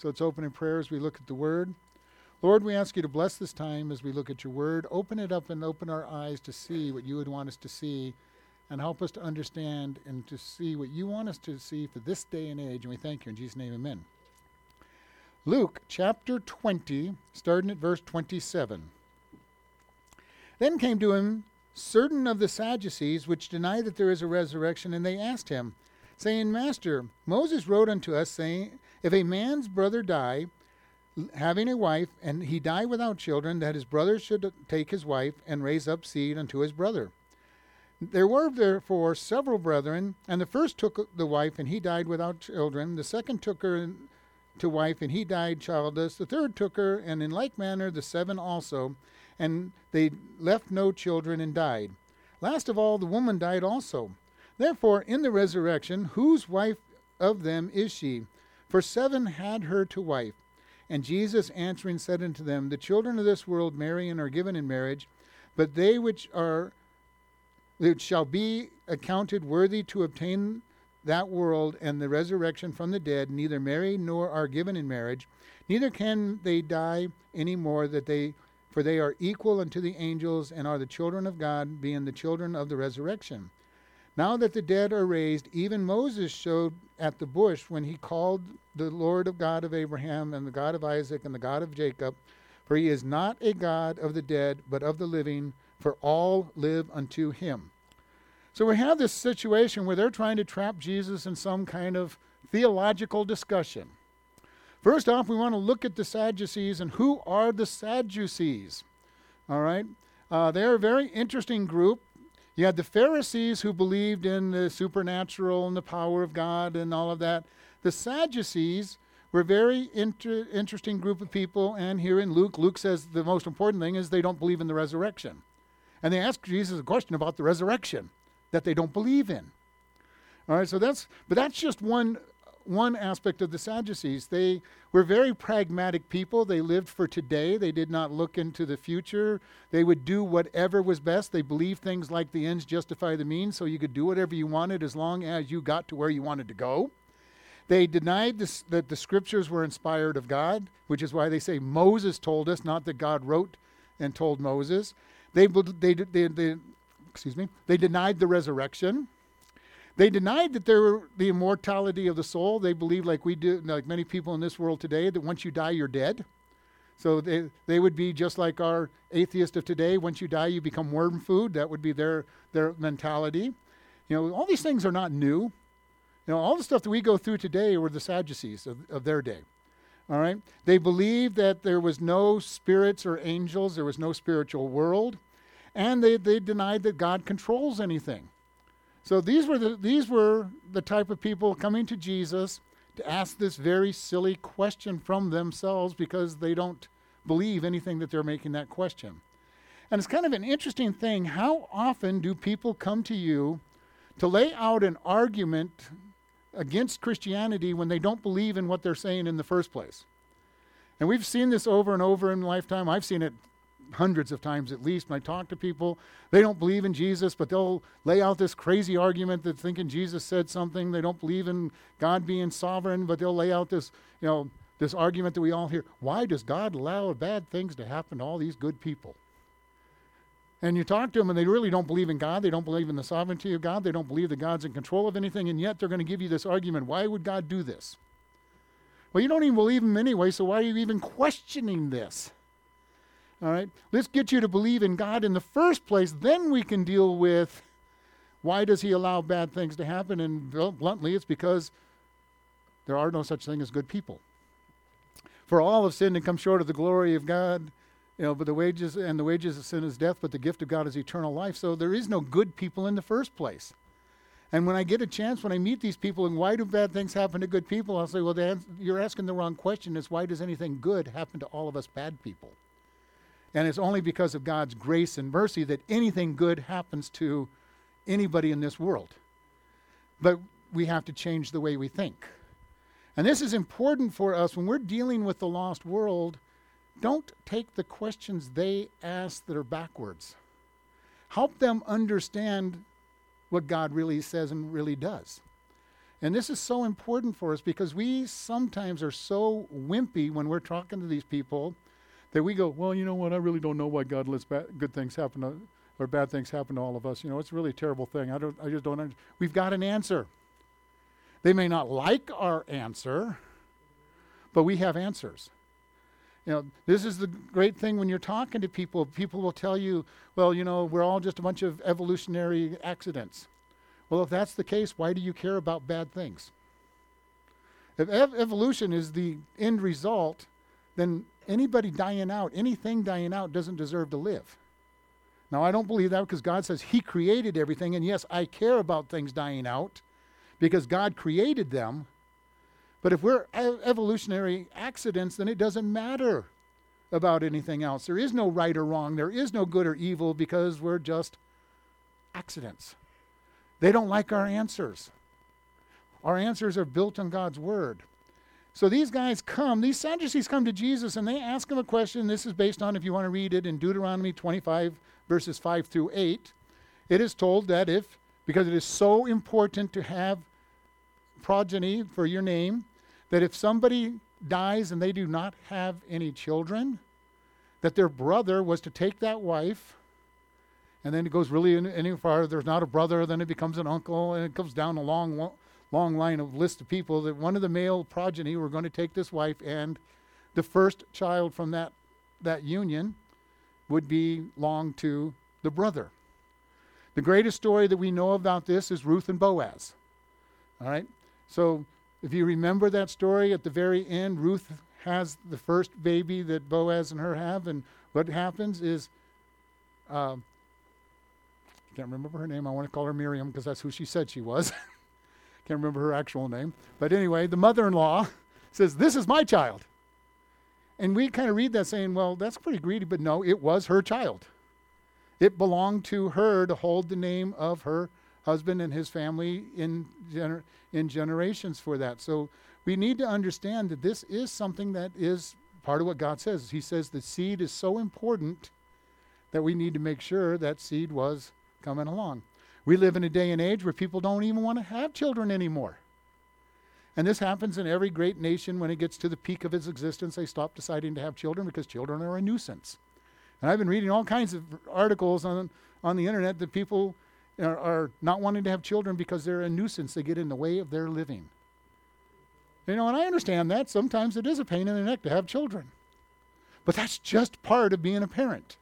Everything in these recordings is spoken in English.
So let's open in prayer as we look at the Word. Lord, we ask you to bless this time as we look at your Word. Open it up and open our eyes to see what you would want us to see, and help us to understand and to see what you want us to see for this day and age. And we thank you in Jesus' name, amen. Luke chapter 20, starting at verse 27. Then came to him certain of the Sadducees, which deny that there is a resurrection, and they asked him, saying, Master, Moses wrote unto us, saying, if a man's brother die, having a wife, and he die without children, that his brother should take his wife, and raise up seed unto his brother. There were therefore several brethren, and the first took the wife, and he died without children. The second took her to wife, and he died childless. The third took her, and in like manner the seven also, and they left no children and died. Last of all, the woman died also. Therefore, in the resurrection, whose wife of them is she? For seven had her to wife. And Jesus answering said unto them, the children of this world marry and are given in marriage, but they which shall be accounted worthy to obtain that world and the resurrection from the dead, neither marry nor are given in marriage, neither can they die any more, for they are equal unto the angels, and are the children of God, being the children of the resurrection. Now that the dead are raised, even Moses showed at the bush, when he called the Lord of God of Abraham, and the God of Isaac, and the God of Jacob, for he is not a God of the dead, but of the living, for all live unto him. So we have this situation where they're trying to trap Jesus in some kind of theological discussion. First off, we want to look at the Sadducees, and who are the Sadducees? All right, they're a very interesting group. You had the Pharisees, who believed in the supernatural and the power of God and all of that. The Sadducees were a very interesting group of people, and here in Luke says the most important thing is they don't believe in the resurrection. And they asked Jesus a question about the resurrection that they don't believe in. All right, so that's just one aspect of the Sadducees. They were very pragmatic people. They lived for today. They did not look into the future. They would do whatever was best. They believed things like the ends justify the means, so you could do whatever you wanted as long as you got to where you wanted to go. They denied that the scriptures were inspired of God, which is why they say Moses told us, not that God wrote and told Moses. They denied the resurrection. They denied that there were the immortality of the soul. They believed, like we do, like many people in this world today, that once you die, you're dead. So they would be just like our atheist of today. Once you die, you become worm food. That would be their mentality. You know, all these things are not new. You know, all the stuff that we go through today were the Sadducees of their day. All right? They believed that there was no spirits or angels. There was no spiritual world. And they denied that God controls anything. So these were the type of people coming to Jesus to ask this very silly question from themselves, because they don't believe anything that they're making that question. And it's kind of an interesting thing. How often do people come to you to lay out an argument against Christianity when they don't believe in what they're saying in the first place? And we've seen this over and over in lifetime. I've seen it hundreds of times at least. When I talk to people, they don't believe in Jesus, but they'll lay out this crazy argument that thinking Jesus said something. They don't believe in God being sovereign, but they'll lay out this, you know, this argument that we all hear. Why does God allow bad things to happen to all these good people? And you talk to them, and they really don't believe in God. They don't believe in the sovereignty of God. They don't believe that God's in control of anything, and yet they're going to give you this argument. Why would God do this? Well, you don't even believe him anyway, so why are you even questioning this? All right, let's get you to believe in God in the first place. Then we can deal with why does he allow bad things to happen. And bluntly, it's because there are no such thing as good people. For all have sinned and come short of the glory of God. You know, but the wages of sin is death, but the gift of God is eternal life. So there is no good people in the first place. And when I get a chance, when I meet these people, and why do bad things happen to good people? I'll say, well, you're asking the wrong question. It's why does anything good happen to all of us bad people? And it's only because of God's grace and mercy that anything good happens to anybody in this world. But we have to change the way we think. And this is important for us when we're dealing with the lost world. Don't take the questions they ask that are backwards. Help them understand what God really says and really does. And this is so important for us because we sometimes are so wimpy when we're talking to these people that we go, well, you know what, I really don't know why God lets good things happen to, or bad things happen to all of us. You know, it's really a terrible thing. I just don't understand. We've got an answer. They may not like our answer, but we have answers. You know, this is the great thing when you're talking to people. People will tell you, well, you know, we're all just a bunch of evolutionary accidents. Well, if that's the case, why do you care about bad things? If evolution is the end result, then anybody dying out, anything dying out doesn't deserve to live. Now, I don't believe that because God says he created everything. And yes, I care about things dying out because God created them. But if we're evolutionary accidents, then it doesn't matter about anything else. There is no right or wrong. There is no good or evil because we're just accidents. They don't like our answers. Our answers are built on God's word. So these guys come, these Sadducees come to Jesus and they ask him a question. This is based on, if you want to read it, in Deuteronomy 25, verses 5 through 8. It is told that because it is so important to have progeny for your name, that if somebody dies and they do not have any children, that their brother was to take that wife, and then it goes really any farther. There's not a brother, then it becomes an uncle, and it comes down a long line of list of people that one of the male progeny were going to take this wife, and the first child from that union would belong to the brother. The greatest story that we know about this is Ruth and Boaz. All right? So if you remember that story, at the very end, Ruth has the first baby that Boaz and her have, and what happens is, I can't remember her name. I want to call her Miriam because that's who she said she was. Can't remember her actual name. But anyway, the mother-in-law says, this is my child. And we kind of read that saying, well, that's pretty greedy, but no, it was her child. It belonged to her to hold the name of her husband and his family in generations for that. So we need to understand that this is something that is part of what God says. He says the seed is so important that we need to make sure that seed was coming along. We live in a day and age where people don't even want to have children anymore. And this happens in every great nation. When it gets to the peak of its existence, they stop deciding to have children because children are a nuisance. And I've been reading all kinds of articles on the internet that people are not wanting to have children because they're a nuisance. They get in the way of their living. You know, and I understand that. Sometimes it is a pain in the neck to have children. But that's just part of being a parent.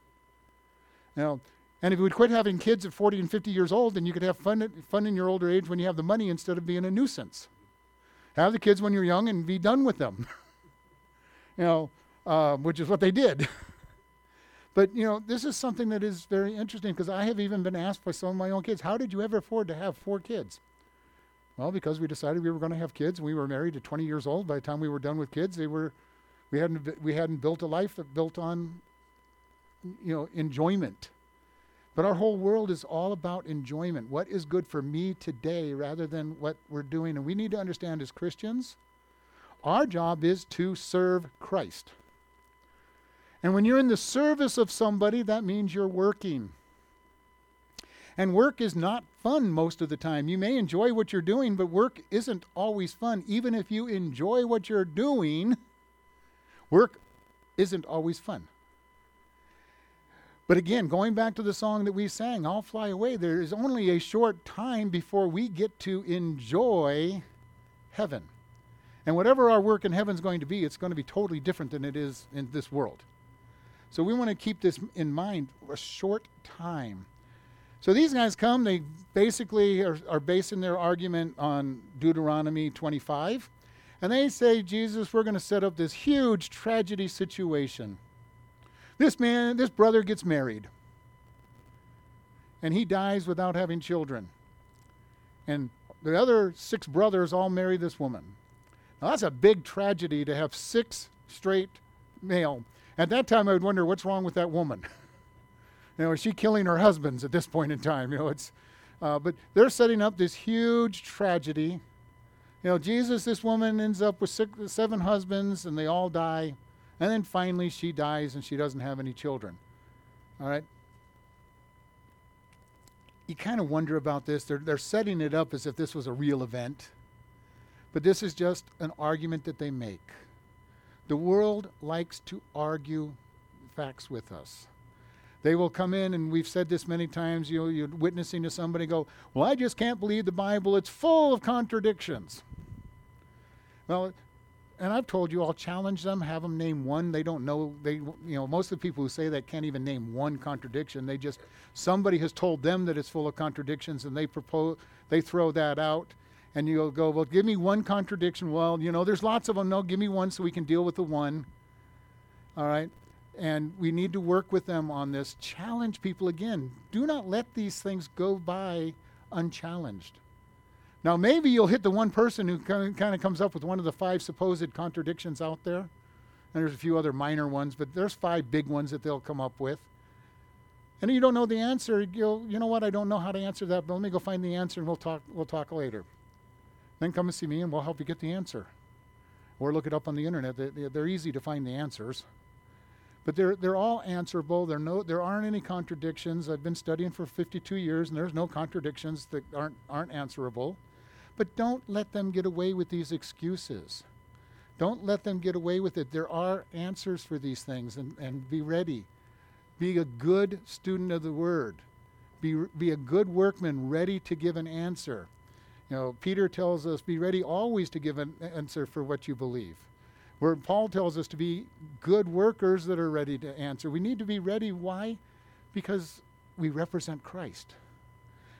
Now, and if you would quit having kids at 40 and 50 years old, then you could have fun in your older age when you have the money instead of being a nuisance. Have the kids when you're young and be done with them, you know, which is what they did. But, you know, this is something that is very interesting because I have even been asked by some of my own kids, how did you ever afford to have 4 kids? Well, because we decided we were going to have kids and we were married at 20 years old. By the time we were done with kids, we hadn't built a life that built on, you know, enjoyment. But our whole world is all about enjoyment. What is good for me today rather than what we're doing? And we need to understand as Christians, our job is to serve Christ. And when you're in the service of somebody, that means you're working. And work is not fun most of the time. You may enjoy what you're doing, but work isn't always fun. Even if you enjoy what you're doing, work isn't always fun. But again, going back to the song that we sang, I'll Fly Away, there is only a short time before we get to enjoy heaven. And whatever our work in heaven is going to be, it's going to be totally different than it is in this world. So we want to keep this in mind, a short time. So these guys come, they basically are basing their argument on Deuteronomy 25. And they say, Jesus, we're going to set up this huge tragedy situation. This brother gets married. And he dies without having children. And the other 6 brothers all marry this woman. Now that's a big tragedy to have 6 straight male. At that time I would wonder what's wrong with that woman. You know, is she killing her husbands at this point in time? You know, it's but they're setting up this huge tragedy. You know, Jesus, this woman ends up with 7 husbands and they all die. And then finally she dies and she doesn't have any children. All right? You kind of wonder about this. They're setting it up as if this was a real event. But this is just an argument that they make. The world likes to argue facts with us. They will come in, and we've said this many times, you're witnessing to somebody go, well, I just can't believe the Bible. It's full of contradictions. Well, and I've told you, I'll challenge them, have them name one. They don't know. Most of the people who say that can't even name one contradiction. They just, somebody has told them that it's full of contradictions, and they throw that out. And you'll go, well, give me one contradiction. Well, there's lots of them. No, give me one so we can deal with the one. All right? And we need to work with them on this. Challenge people again. Do not let these things go by unchallenged. Now, maybe you'll hit the one person who kind of comes up with one of the 5 supposed contradictions out there. And there's a few other minor ones, but there's 5 big ones that they'll come up with. And you don't know the answer. You know what? I don't know how to answer that, but let me go find the answer, and we'll talk later. Then come and see me, and we'll help you get the answer. Or look it up on the internet. They're easy to find the answers. But they're all answerable. There aren't any contradictions. I've been studying for 52 years, and there's no contradictions that aren't answerable. But don't let them get away with these excuses. Don't let them get away with it. There are answers for these things, and be ready. Be a good student of the Word. Be a good workman ready to give an answer. Peter tells us, be ready always to give an answer for what you believe. Where Paul tells us to be good workers that are ready to answer. We need to be ready. Why? Because we represent Christ.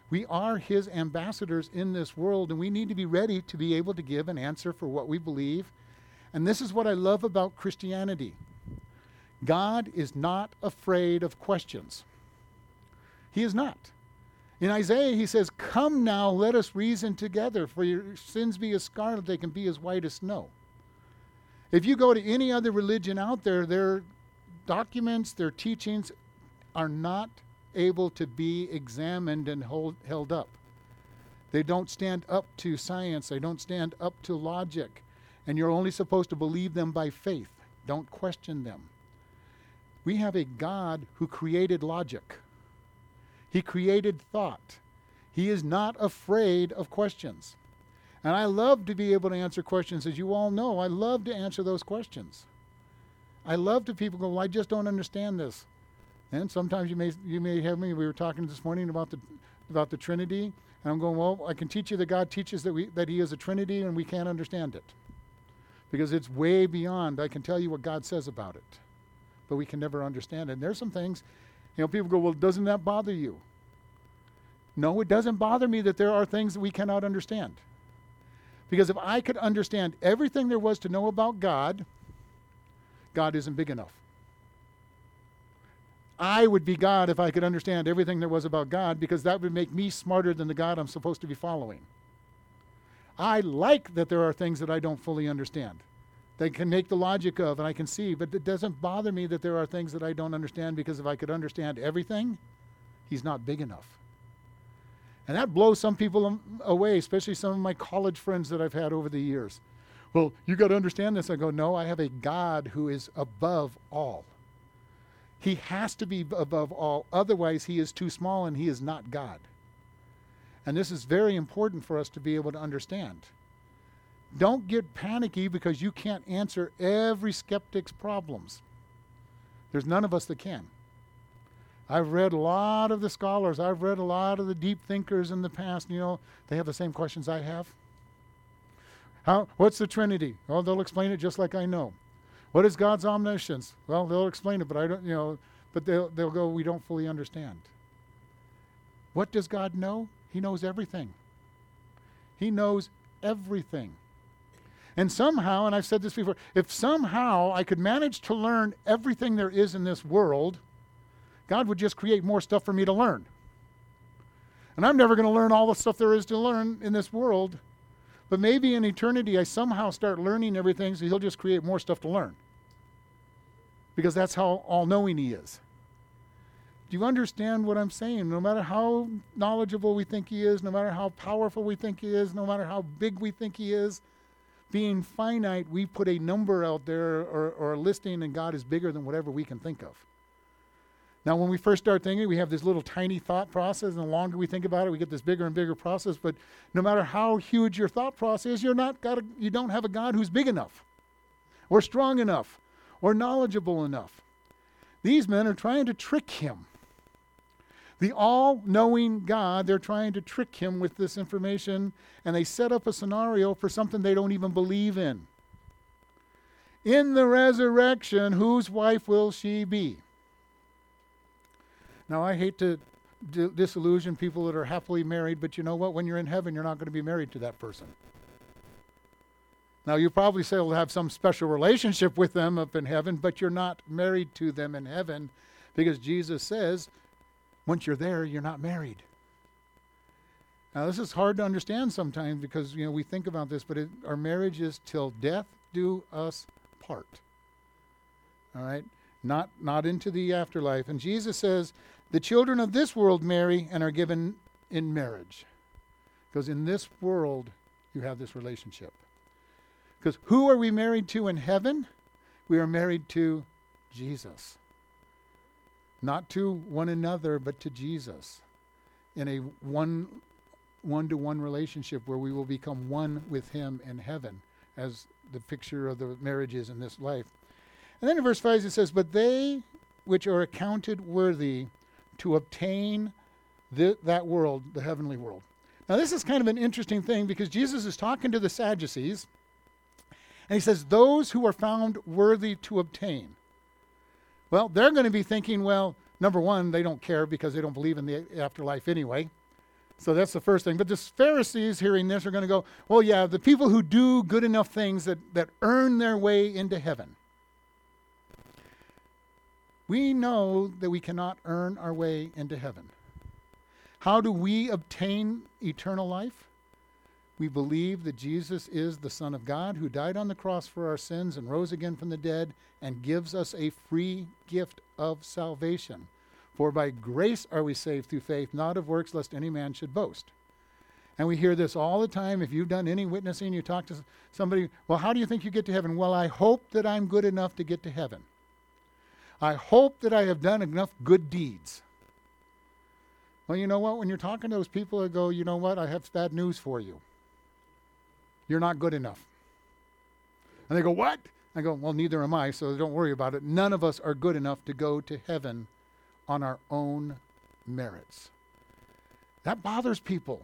We are his ambassadors in this world, and we need to be ready to be able to give an answer for what we believe. And this is what I love about Christianity. God is not afraid of questions. He is not. In Isaiah, he says, come now, let us reason together, for your sins be as scarlet, they can be as white as snow. If you go to any other religion out there, their documents, their teachings are not able to be examined and held up. They don't stand up to science. They don't stand up to logic. And you're only supposed to believe them by faith. Don't question them. We have a God who created logic. He created thought. He is not afraid of questions. And I love to be able to answer questions. As you all know, I love to answer those questions. I love to people go, well, I just don't understand this. And sometimes you may have me. We were talking this morning about the Trinity. And I'm going, well, I can teach you that God teaches that he is a Trinity and we can't understand it. Because it's way beyond. I can tell you what God says about it. But we can never understand it. And there's some things... people go, well, doesn't that bother you? No, it doesn't bother me that there are things that we cannot understand. Because if I could understand everything there was to know about God, God isn't big enough. I would be God if I could understand everything there was about God, because that would make me smarter than the God I'm supposed to be following. I like that there are things that I don't fully understand. They can make the logic of, and I can see, but it doesn't bother me that there are things that I don't understand, because if I could understand everything, he's not big enough. And that blows some people away, especially some of my college friends that I've had over the years. Well, you got to understand this. I go, no, I have a God who is above all. He has to be above all. Otherwise, he is too small and he is not God. And this is very important for us to be able to understand. Don't get panicky because you can't answer every skeptic's problems. There's none of us that can. I've read a lot of the scholars. I've read a lot of the deep thinkers in the past. They have the same questions I have. What's the Trinity? Well, they'll explain it just like I know. What is God's omniscience? Well, they'll explain it, but I don't. But they'll go, we don't fully understand. What does God know? He knows everything. He knows everything. And somehow, and I've said this before, if somehow I could manage to learn everything there is in this world, God would just create more stuff for me to learn. And I'm never going to learn all the stuff there is to learn in this world, but maybe in eternity I somehow start learning everything, so he'll just create more stuff to learn. Because that's how all-knowing he is. Do you understand what I'm saying? No matter how knowledgeable we think he is, no matter how powerful we think he is, no matter how big we think he is, being finite, we put a number out there or a listing, and God is bigger than whatever we can think of. Now, when we first start thinking, we have this little tiny thought process, and the longer we think about it, we get this bigger and bigger process. But no matter how huge your thought process is, you don't have a God who's big enough or strong enough or knowledgeable enough. These men are trying to trick him. The all-knowing God, they're trying to trick him with this information, and they set up a scenario for something they don't even believe in. In the resurrection, whose wife will she be? Now, I hate to disillusion people that are happily married, but you know what? When you're in heaven, you're not going to be married to that person. Now, you probably say you'll have some special relationship with them up in heaven, but you're not married to them in heaven, because Jesus says, once you're there, you're not married. Now, this is hard to understand sometimes because, we think about this, but our marriage is till death do us part. All right? Not into the afterlife. And Jesus says, the children of this world marry and are given in marriage. Because in this world, you have this relationship. Because who are we married to in heaven? We are married to Jesus. Not to one another, but to Jesus in a one-to-one relationship where we will become one with him in heaven, as the picture of the marriage is in this life. And then in verse 5 it says, but they which are accounted worthy to obtain that world, the heavenly world. Now this is kind of an interesting thing because Jesus is talking to the Sadducees, and he says, those who are found worthy to obtain. Well, they're going to be thinking, number one, they don't care because they don't believe in the afterlife anyway. So that's the first thing. But the Pharisees hearing this are going to go, the people who do good enough things that earn their way into heaven. We know that we cannot earn our way into heaven. How do we obtain eternal life? We believe that Jesus is the Son of God who died on the cross for our sins and rose again from the dead and gives us a free gift of salvation. For by grace are we saved through faith, not of works, lest any man should boast. And we hear this all the time. If you've done any witnessing, you talk to somebody, how do you think you get to heaven? I hope that I'm good enough to get to heaven. I hope that I have done enough good deeds. You know what? When you're talking to those people, I go, I have bad news for you. You're not good enough. And they go, what? I go, neither am I, so don't worry about it. None of us are good enough to go to heaven on our own merits. That bothers people.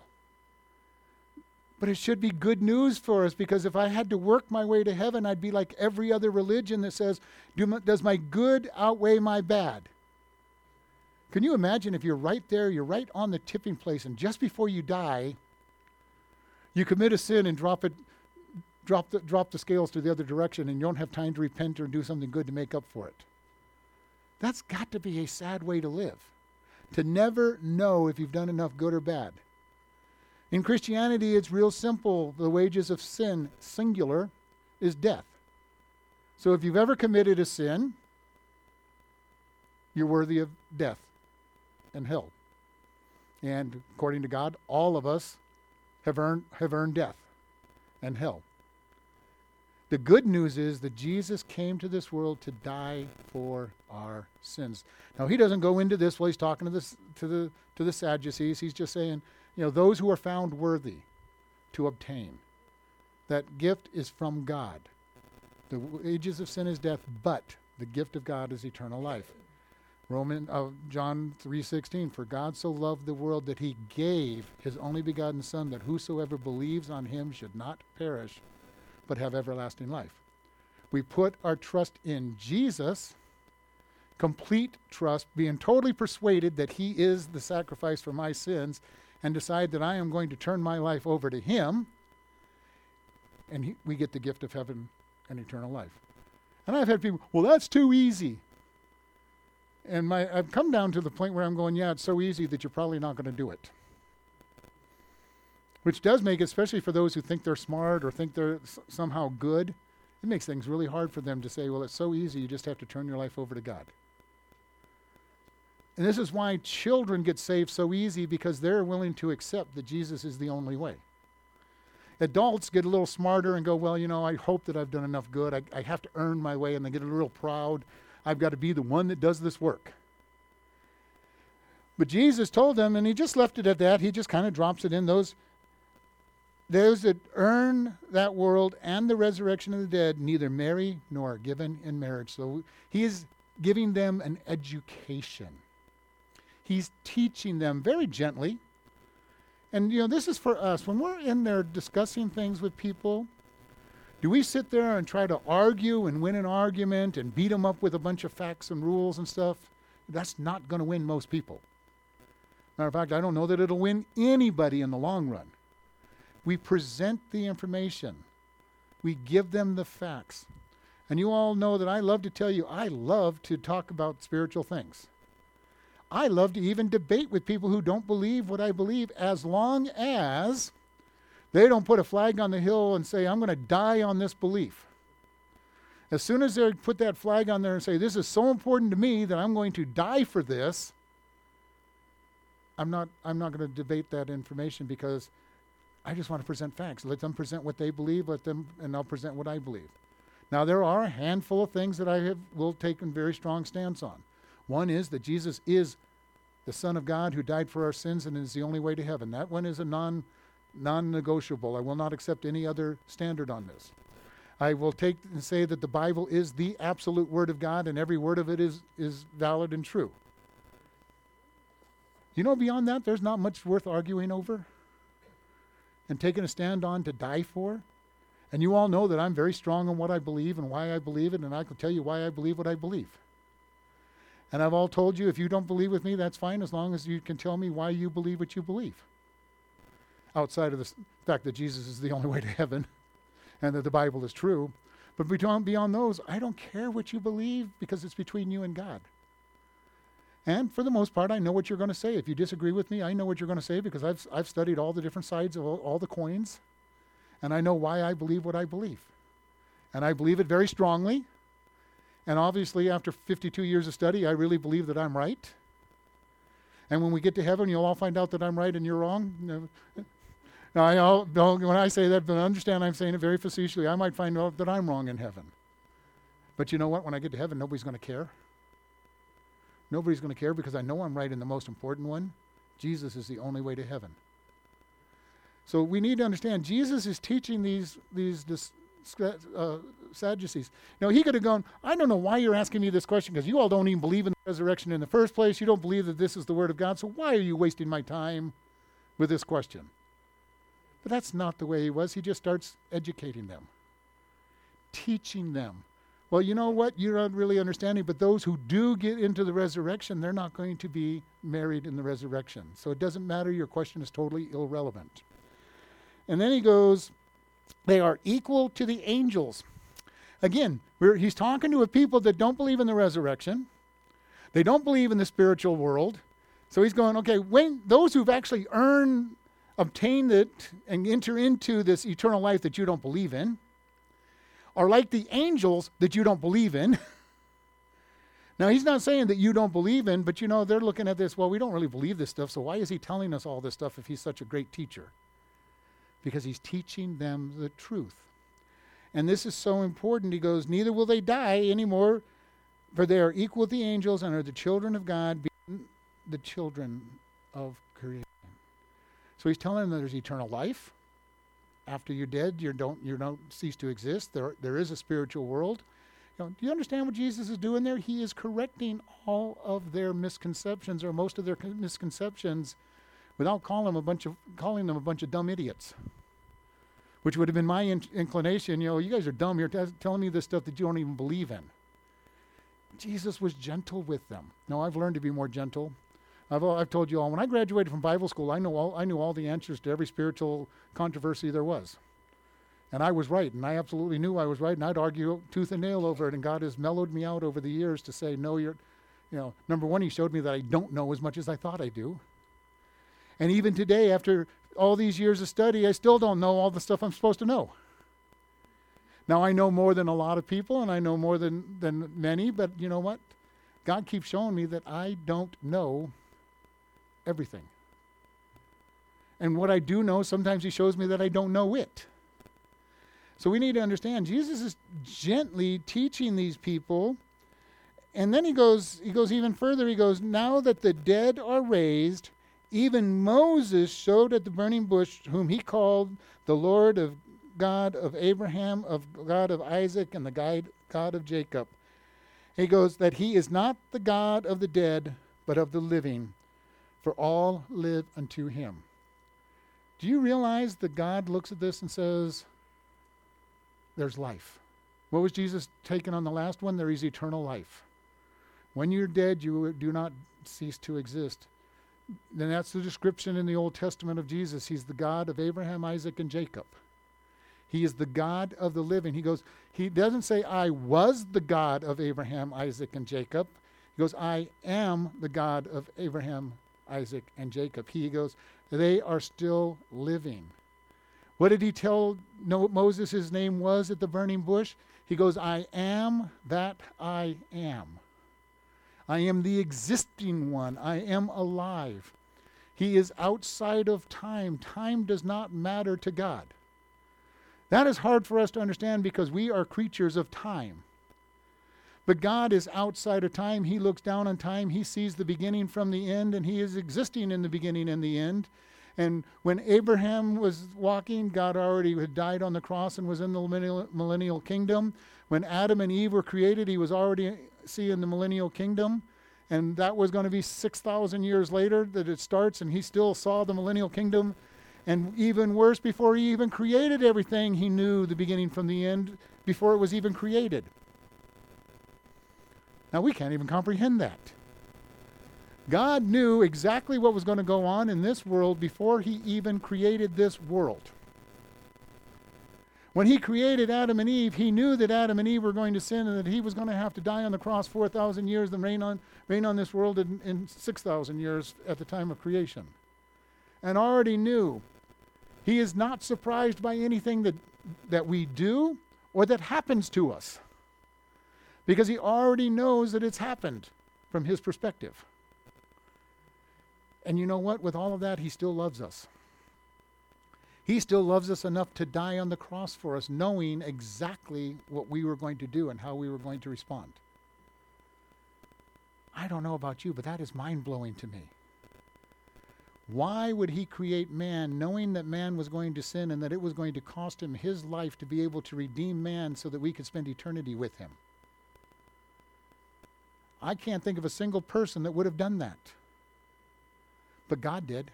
But it should be good news for us, because if I had to work my way to heaven, I'd be like every other religion that says, does my good outweigh my bad? Can you imagine if you're right there, you're right on the tipping place, and just before you die, you commit a sin and drop the scales to the other direction, and you don't have time to repent or do something good to make up for it. That's got to be a sad way to live, to never know if you've done enough good or bad. In Christianity, it's real simple. The wages of sin, singular, is death. So if you've ever committed a sin, you're worthy of death and hell. And according to God, all of us have earned death and hell. The good news is that Jesus came to this world to die for our sins. Now, he doesn't go into this while he's talking to the Sadducees. He's just saying, those who are found worthy to obtain. That gift is from God. The wages of sin is death, but the gift of God is eternal life. John 3:16, for God so loved the world that he gave his only begotten Son, that whosoever believes on him should not perish, but have everlasting life. We put our trust in Jesus, complete trust, being totally persuaded that he is the sacrifice for my sins, and decide that I am going to turn my life over to him, and we get the gift of heaven and eternal life. And I've had people, that's too easy. And I've come down to the point where I'm going, it's so easy that you're probably not going to do it. Which does make, especially for those who think they're smart or think they're somehow good, it makes things really hard for them to say, it's so easy, you just have to turn your life over to God. And this is why children get saved so easy, because they're willing to accept that Jesus is the only way. Adults get a little smarter and go, I hope that I've done enough good. I have to earn my way, and they get a little proud. I've got to be the one that does this work. But Jesus told them, and he just left it at that. He just kind of drops it in. Those that earn that world and the resurrection of the dead neither marry nor are given in marriage. So he is giving them an education. He's teaching them very gently. And, you know, this is for us. When we're in there discussing things with people, do we sit there and try to argue and win an argument and beat them up with a bunch of facts and rules and stuff? That's not going to win most people. Matter of fact, I don't know that it'll win anybody in the long run. We present the information. We give them the facts. And you all know that I love to tell you, I love to talk about spiritual things. I love to even debate with people who don't believe what I believe, as long as they don't put a flag on the hill and say, I'm going to die on this belief. As soon as they put that flag on there and say, this is so important to me that I'm going to die for this, I'm not going to debate that information, because I just want to present facts. Let them present what they believe, and I'll present what I believe. Now, there are a handful of things that will take a very strong stance on. One is that Jesus is the Son of God who died for our sins and is the only way to heaven. That one is a non-negotiable. I will not accept any other standard on this. I will take and say that the Bible is the absolute Word of God, and every word of it is valid and true. You know, beyond that, there's not much worth arguing over and taking a stand on to die for. And you all know that I'm very strong on what I believe and why I believe it, and I can tell you why I believe what I believe. And I've all told you, if you don't believe with me, that's fine, as long as you can tell me why you believe what you believe. Outside of the fact that Jesus is the only way to heaven and that the Bible is true. But beyond those, I don't care what you believe, because it's between you and God. And for the most part, I know what you're going to say. If you disagree with me, I know what you're going to say, because I've studied all the different sides of all the coins, and I know why I believe what I believe. And I believe it very strongly. And obviously, after 52 years of study, I really believe that I'm right. And when we get to heaven, you'll all find out that I'm right and you're wrong. Now, I know when I say that, but understand I'm saying it very facetiously. I might find out that I'm wrong in heaven. But you know what? When I get to heaven, nobody's going to care. Nobody's going to care, because I know I'm right in the most important one. Jesus is the only way to heaven. So we need to understand, Jesus is teaching these Sadducees. Now, he could have gone, I don't know why you're asking me this question, because you all don't even believe in the resurrection in the first place. You don't believe that this is the Word of God, so why are you wasting my time with this question? But that's not the way he was. He just starts educating them, teaching them. Well, you know what? You're not really understanding, but those who do get into the resurrection, they're not going to be married in the resurrection. So it doesn't matter. Your question is totally irrelevant. And then he goes, they are equal to the angels. Again, he's talking to a people that don't believe in the resurrection. They don't believe in the spiritual world. So he's going, okay, when those who've actually obtained it and enter into this eternal life that you don't believe in, are like the angels that you don't believe in. Now, he's not saying that you don't believe in, but you know, they're looking at this, well, we don't really believe this stuff, so why is he telling us all this stuff if he's such a great teacher? Because he's teaching them the truth. And this is so important. He goes, neither will they die anymore, for they are equal with the angels and are the children of God, being the children of creation. So he's telling them that there's eternal life. After you're dead, you don't cease to exist. There is a spiritual world. You know, do you understand what Jesus is doing there? He is correcting all of their misconceptions, or most of their misconceptions, without calling them a bunch of dumb idiots, which would have been my inclination. You know, you guys are dumb. You're telling me this stuff that you don't even believe in. Jesus was gentle with them. Now, I've learned to be more gentle. I've told you all, when I graduated from Bible school, I knew all the answers to every spiritual controversy there was. And I was right, and I absolutely knew I was right, and I'd argue tooth and nail over it, and God has mellowed me out over the years to say, no, number one, he showed me that I don't know as much as I thought I do. And even today, after all these years of study, I still don't know all the stuff I'm supposed to know. Now, I know more than a lot of people, and I know more than many, but you know what? God keeps showing me that I don't know everything. And what I do know, sometimes he shows me that I don't know it. So we need to understand, Jesus is gently teaching these people, And then he goes even further. He goes, now that the dead are raised, even Moses showed at the burning bush, whom he called the Lord of God of Abraham, of God of Isaac, and the God of Jacob. He goes, that he is not the God of the dead, but of the living, for all live unto him. Do you realize that God looks at this and says, there's life? What was Jesus taken on the last one? There is eternal life. When you're dead, you do not cease to exist. Then that's the description in the Old Testament of Jesus. He's the God of Abraham, Isaac, and Jacob. He is the God of the living. He goes, he doesn't say, I was the God of Abraham, Isaac, and Jacob. He goes, I am the God of Abraham, Isaac, and Jacob. He goes, they are still living. What did he tell Moses his name was at the burning bush? He goes, I am that I am. I am the existing one. I am alive. He is outside of time. Time does not matter to God. That is hard for us to understand because we are creatures of time. But God is outside of time. He looks down on time. He sees the beginning from the end, and he is existing in the beginning and the end. And when Abraham was walking, God already had died on the cross and was in the millennial kingdom. When Adam and Eve were created, he was already seeing the millennial kingdom. And that was going to be 6,000 years later that it starts, and he still saw the millennial kingdom. And even worse, before he even created everything, he knew the beginning from the end before it was even created. Now, we can't even comprehend that. God knew exactly what was going to go on in this world before he even created this world. When he created Adam and Eve, he knew that Adam and Eve were going to sin and that he was going to have to die on the cross 4,000 years and reign on this world in 6,000 years at the time of creation. And already knew. He is not surprised by anything that we do or that happens to us, because he already knows that it's happened from his perspective. And you know what? With all of that, he still loves us. He still loves us enough to die on the cross for us, knowing exactly what we were going to do and how we were going to respond. I don't know about you, but that is mind-blowing to me. Why would he create man knowing that man was going to sin and that it was going to cost him his life to be able to redeem man so that we could spend eternity with him? I can't think of a single person that would have done that. But God did,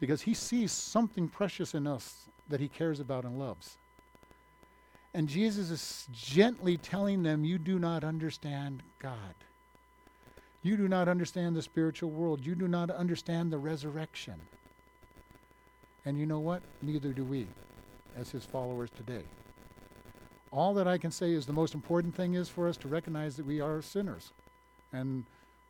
because he sees something precious in us that he cares about and loves. And Jesus is gently telling them, you do not understand God. You do not understand the spiritual world. You do not understand the resurrection. And you know what? Neither do we as his followers today. All that I can say is the most important thing is for us to recognize that we are sinners. And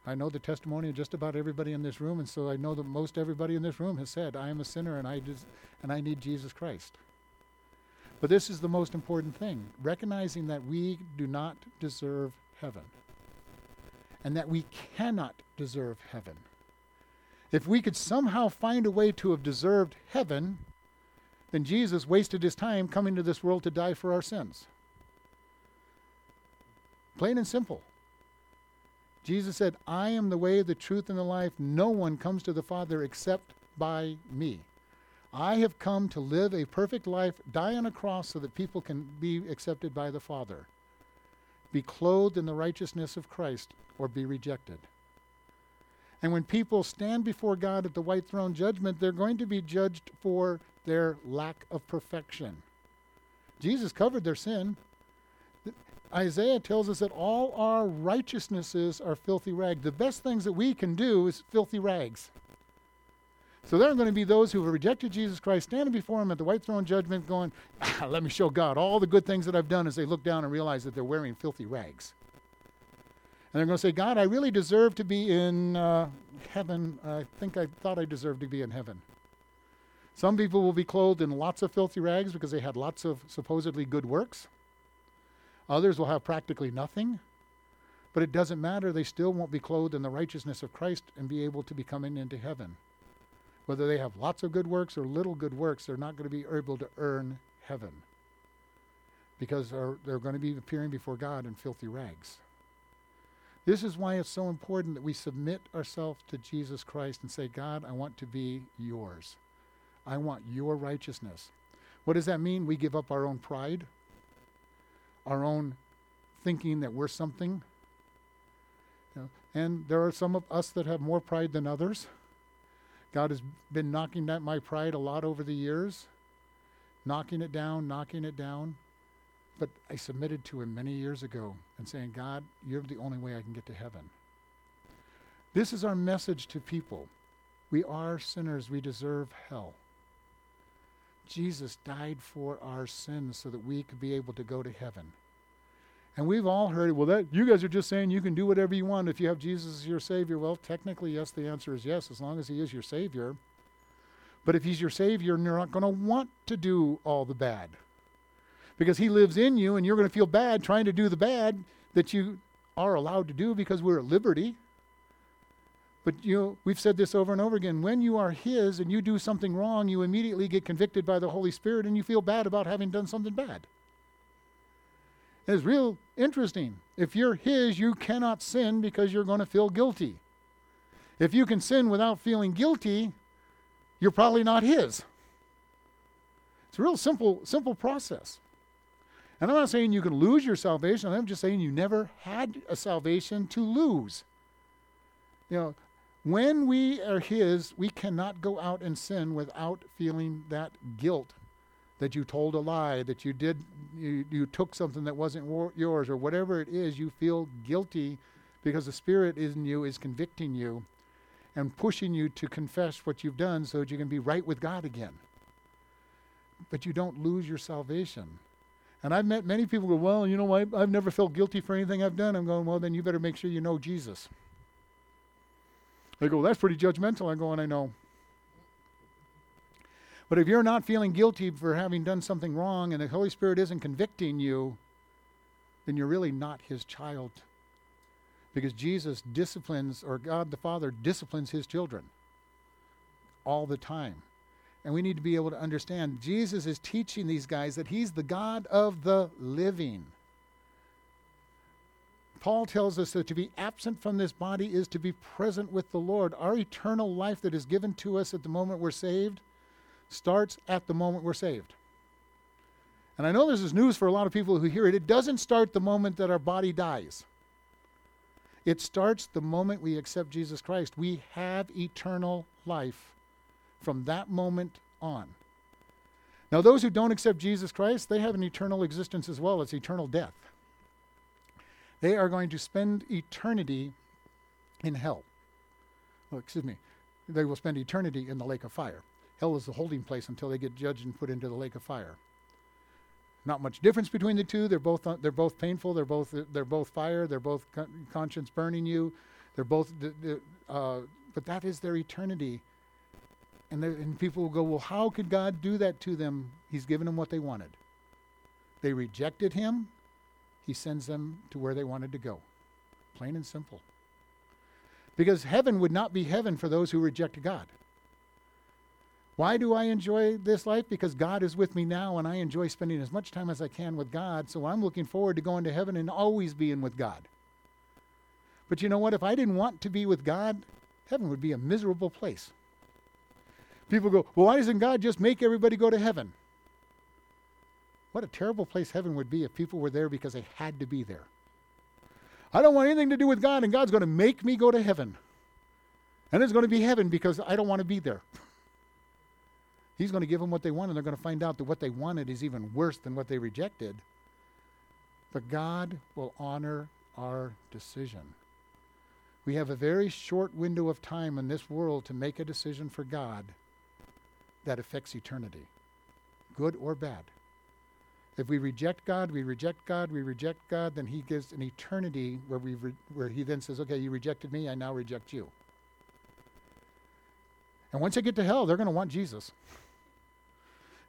I know the testimony of just about everybody in this room, and so I know that most everybody in this room has said, I am a sinner and I need Jesus Christ. But this is the most important thing, recognizing that we do not deserve heaven and that we cannot deserve heaven. If we could somehow find a way to have deserved heaven, then Jesus wasted his time coming to this world to die for our sins. Plain and simple. Jesus said, I am the way, the truth, and the life. No one comes to the Father except by me. I have come to live a perfect life, die on a cross so that people can be accepted by the Father, be clothed in the righteousness of Christ, or be rejected. And when people stand before God at the white throne judgment, they're going to be judged for their lack of perfection. Jesus covered their sin. Isaiah tells us that all our righteousnesses are filthy rags. The best things that we can do is filthy rags. So there are going to be those who have rejected Jesus Christ, standing before him at the white throne judgment going, let me show God all the good things that I've done, as they look down and realize that they're wearing filthy rags. And they're going to say, God, I really deserve to be in heaven. I thought I deserved to be in heaven. Some people will be clothed in lots of filthy rags because they had lots of supposedly good works. Others will have practically nothing, but it doesn't matter. They still won't be clothed in the righteousness of Christ and be able to be coming into heaven. Whether they have lots of good works or little good works, they're not going to be able to earn heaven, because they're going to be appearing before God in filthy rags. This is why it's so important that we submit ourselves to Jesus Christ and say, God, I want to be yours. I want your righteousness. What does that mean? We give up our own pride, our own thinking that we're something. You know, and there are some of us that have more pride than others. God has been knocking at my pride a lot over the years, knocking it down. But I submitted to him many years ago and saying, God, you're the only way I can get to heaven. This is our message to people. We are sinners. We deserve hell. Jesus died for our sins so that we could be able to go to heaven. And we've all heard, well, that you guys are just saying you can do whatever you want if you have Jesus as your Savior. Well, technically, yes, the answer is yes, as long as he is your Savior. But if he's your Savior, you're not going to want to do all the bad, because he lives in you, and you're going to feel bad trying to do the bad that you are allowed to do because we're at liberty. But we've said this over and over again. When you are his and you do something wrong, you immediately get convicted by the Holy Spirit and you feel bad about having done something bad. And it's real interesting. If you're his, you cannot sin because you're going to feel guilty. If you can sin without feeling guilty, you're probably not his. It's a real simple process. And I'm not saying you can lose your salvation. I'm just saying you never had a salvation to lose. You know, when we are his, we cannot go out and sin without feeling that guilt that you told a lie, that you took something that wasn't yours, or whatever it is. You feel guilty because the Spirit in you is convicting you and pushing you to confess what you've done so that you can be right with God again. But you don't lose your salvation. And I've met many people who go, well, you know what? I've never felt guilty for anything I've done. I'm going, well, then you better make sure you know Jesus. They go, that's pretty judgmental. I go, and I know. But if you're not feeling guilty for having done something wrong and the Holy Spirit isn't convicting you, then you're really not his child. Because Jesus disciplines, or God the Father disciplines his children all the time. And we need to be able to understand Jesus is teaching these guys that he's the God of the living. Paul tells us that to be absent from this body is to be present with the Lord. Our eternal life that is given to us at the moment we're saved starts at the moment we're saved. And I know this is news for a lot of people who hear it. It doesn't start the moment that our body dies. It starts the moment we accept Jesus Christ. We have eternal life from that moment on. Now, those who don't accept Jesus Christ, they have an eternal existence as well. It's eternal death. They are going to spend eternity in hell. Oh, excuse me. They will spend eternity in the lake of fire. Hell is the holding place until they get judged and put into the lake of fire. Not much difference between the two. They're both painful. They're both fire. They're both conscience burning you. They're both. But that is their eternity. And people will go, well, how could God do that to them? He's given them what they wanted. They rejected him. He sends them to where they wanted to go. Plain and simple. Because heaven would not be heaven for those who reject God. Why do I enjoy this life? Because God is with me now, and I enjoy spending as much time as I can with God, so I'm looking forward to going to heaven and always being with God. But you know what? If I didn't want to be with God, heaven would be a miserable place. People go, well, why doesn't God just make everybody go to heaven? What a terrible place heaven would be if people were there because they had to be there. I don't want anything to do with God, and God's going to make me go to heaven. And it's going to be heaven because I don't want to be there. He's going to give them what they want, and they're going to find out that what they wanted is even worse than what they rejected. But God will honor our decision. We have a very short window of time in this world to make a decision for God that affects eternity, good or bad. If we reject God, then he gives an eternity where he then says, okay, you rejected me, I now reject you. And once they get to hell, they're going to want Jesus.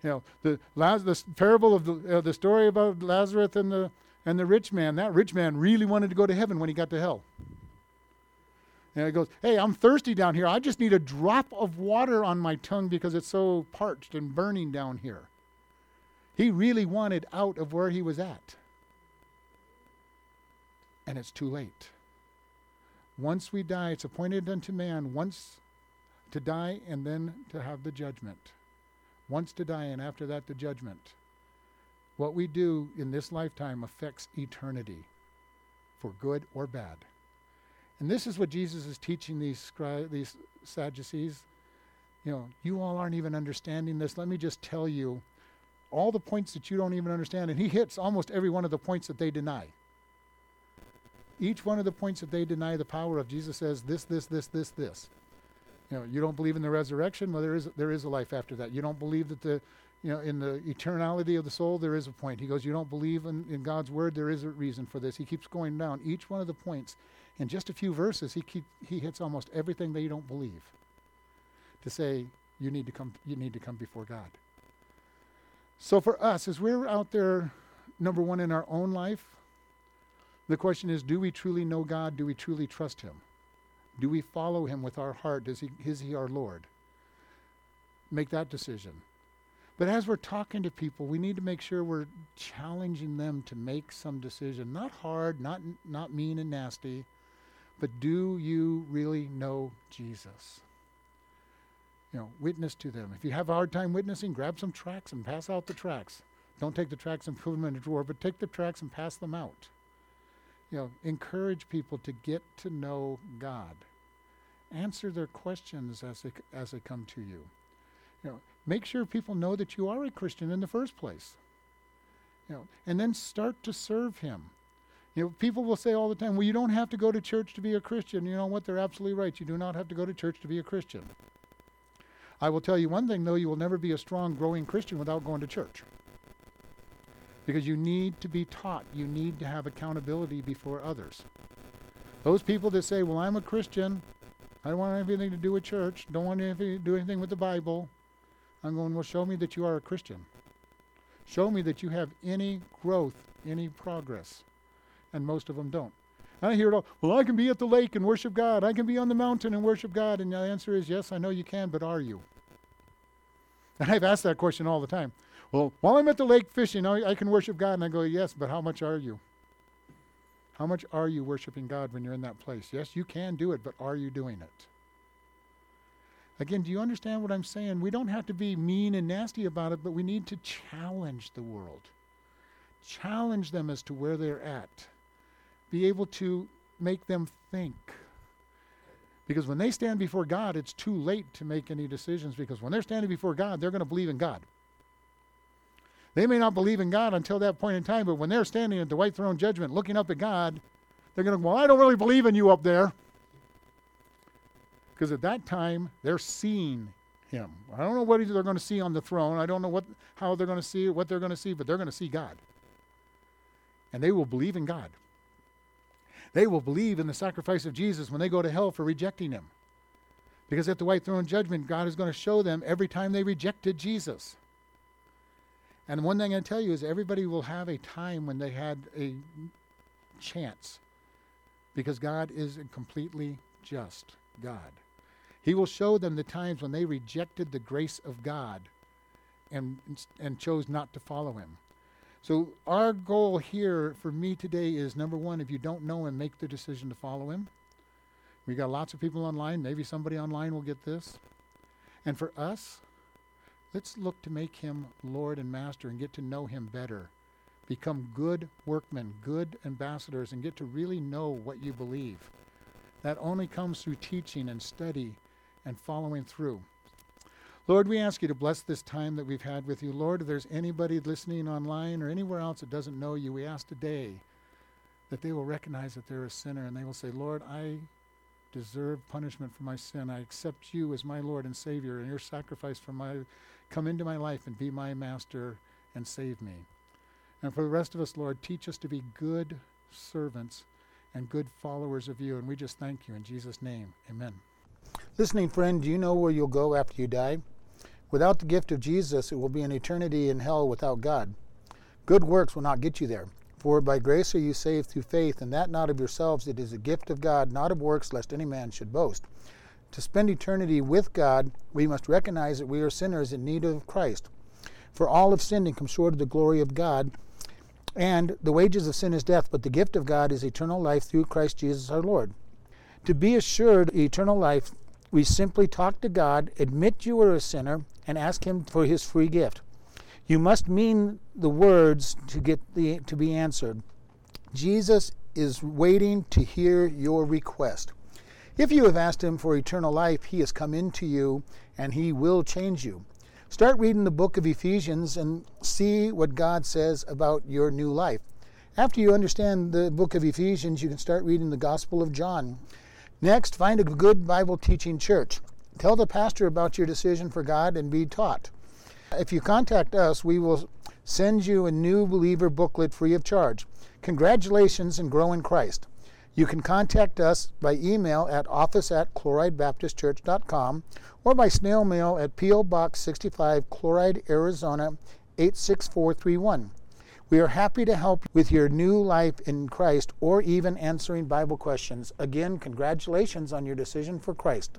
You know, the parable of the story about Lazarus and the rich man, that rich man really wanted to go to heaven when he got to hell. And he goes, hey, I'm thirsty down here. I just need a drop of water on my tongue because it's so parched and burning down here. He really wanted out of where he was at. And it's too late. Once we die, it's appointed unto man once to die and then to have the judgment. Once to die and after that the judgment. What we do in this lifetime affects eternity, for good or bad. And this is what Jesus is teaching these Sadducees. You know, you all aren't even understanding this. Let me just tell you all the points that you don't even understand. And he hits almost every one of the points that they deny. Each one of the points that they deny the power of, Jesus says this. You know, you don't believe in the resurrection? Well, there is a life after that. You don't believe that in the eternality of the soul, there is a point. He goes, you don't believe in God's word, there is a reason for this. He keeps going down each one of the points. In just a few verses, he hits almost everything that you don't believe to say you need to come before God. So for us, as we're out there, number one, in our own life, the question is, do we truly know God? Do we truly trust him? Do we follow him with our heart? Is he our Lord? Make that decision. But as we're talking to people, we need to make sure we're challenging them to make some decision. Not hard, not mean and nasty, but do you really know Jesus? You know, witness to them. If you have a hard time witnessing, grab some tracts and pass out the tracts. Don't take the tracts and put them in a drawer, but take the tracts and pass them out. You know, encourage people to get to know God. Answer their questions as they come to you. You know, make sure people know that you are a Christian in the first place. You know, and then start to serve him. You know, people will say all the time, well, you don't have to go to church to be a Christian. You know what? They're absolutely right. You do not have to go to church to be a Christian. I will tell you one thing, though. You will never be a strong, growing Christian without going to church. Because you need to be taught. You need to have accountability before others. Those people that say, well, I'm a Christian, I don't want anything to do with church, don't want to do anything with the Bible, I'm going, well, show me that you are a Christian. Show me that you have any growth, any progress. And most of them don't. I hear it all, well, I can be at the lake and worship God. I can be on the mountain and worship God. And the answer is, yes, I know you can, but are you? And I've asked that question all the time. Well, while I'm at the lake fishing, I can worship God. And I go, yes, but how much are you? How much are you worshiping God when you're in that place? Yes, you can do it, but are you doing it? Again, do you understand what I'm saying? We don't have to be mean and nasty about it, but we need to challenge the world. Challenge them as to where they're at. Be able to make them think. Because when they stand before God, it's too late to make any decisions, because when they're standing before God, they're going to believe in God. They may not believe in God until that point in time, but when they're standing at the white throne judgment looking up at God, they're going to go, well, I don't really believe in you up there. Because at that time, they're seeing him. I don't know what they're going to see on the throne. I don't know how they're going to see it, what they're going to see, but they're going to see God. And they will believe in God. They will believe in the sacrifice of Jesus when they go to hell for rejecting him. Because at the white throne judgment, God is going to show them every time they rejected Jesus. And one thing I tell you is everybody will have a time when they had a chance. Because God is a completely just God. He will show them the times when they rejected the grace of God and chose not to follow him. So our goal here for me today is, number one, if you don't know him, make the decision to follow him. We got lots of people online. Maybe somebody online will get this. And for us, let's look to make him Lord and Master and get to know him better. Become good workmen, good ambassadors, and get to really know what you believe. That only comes through teaching and study and following through. Lord, we ask you to bless this time that we've had with you. Lord, if there's anybody listening online or anywhere else that doesn't know you, we ask today that they will recognize that they're a sinner and they will say, Lord, I deserve punishment for my sin. I accept you as my Lord and Savior, and your sacrifice come into my life and be my master and save me. And for the rest of us, Lord, teach us to be good servants and good followers of you. And we just thank you in Jesus' name. Amen. Listening friend, do you know where you'll go after you die? Without the gift of Jesus, it will be an eternity in hell without God. Good works will not get you there. For by grace are you saved through faith, and that not of yourselves. It is a gift of God, not of works, lest any man should boast. To spend eternity with God, we must recognize that we are sinners in need of Christ. For all have sinned and come short of the glory of God. And the wages of sin is death, but the gift of God is eternal life through Christ Jesus our Lord. To be assured of eternal life, we simply talk to God, admit you are a sinner, and ask Him for His free gift. You must mean the words to be answered. Jesus is waiting to hear your request. If you have asked Him for eternal life, He has come into you, and He will change you. Start reading the book of Ephesians and see what God says about your new life. After you understand the book of Ephesians, you can start reading the Gospel of John. Next, find a good Bible teaching church. Tell the pastor about your decision for God and be taught. If you contact us, we will send you a new believer booklet free of charge. Congratulations and grow in Christ. You can contact us by email at office@cloridebaptistchurch.com or by snail mail at P.O. Box 65, Cloride, Arizona 86431. We are happy to help with your new life in Christ or even answering Bible questions. Again, congratulations on your decision for Christ.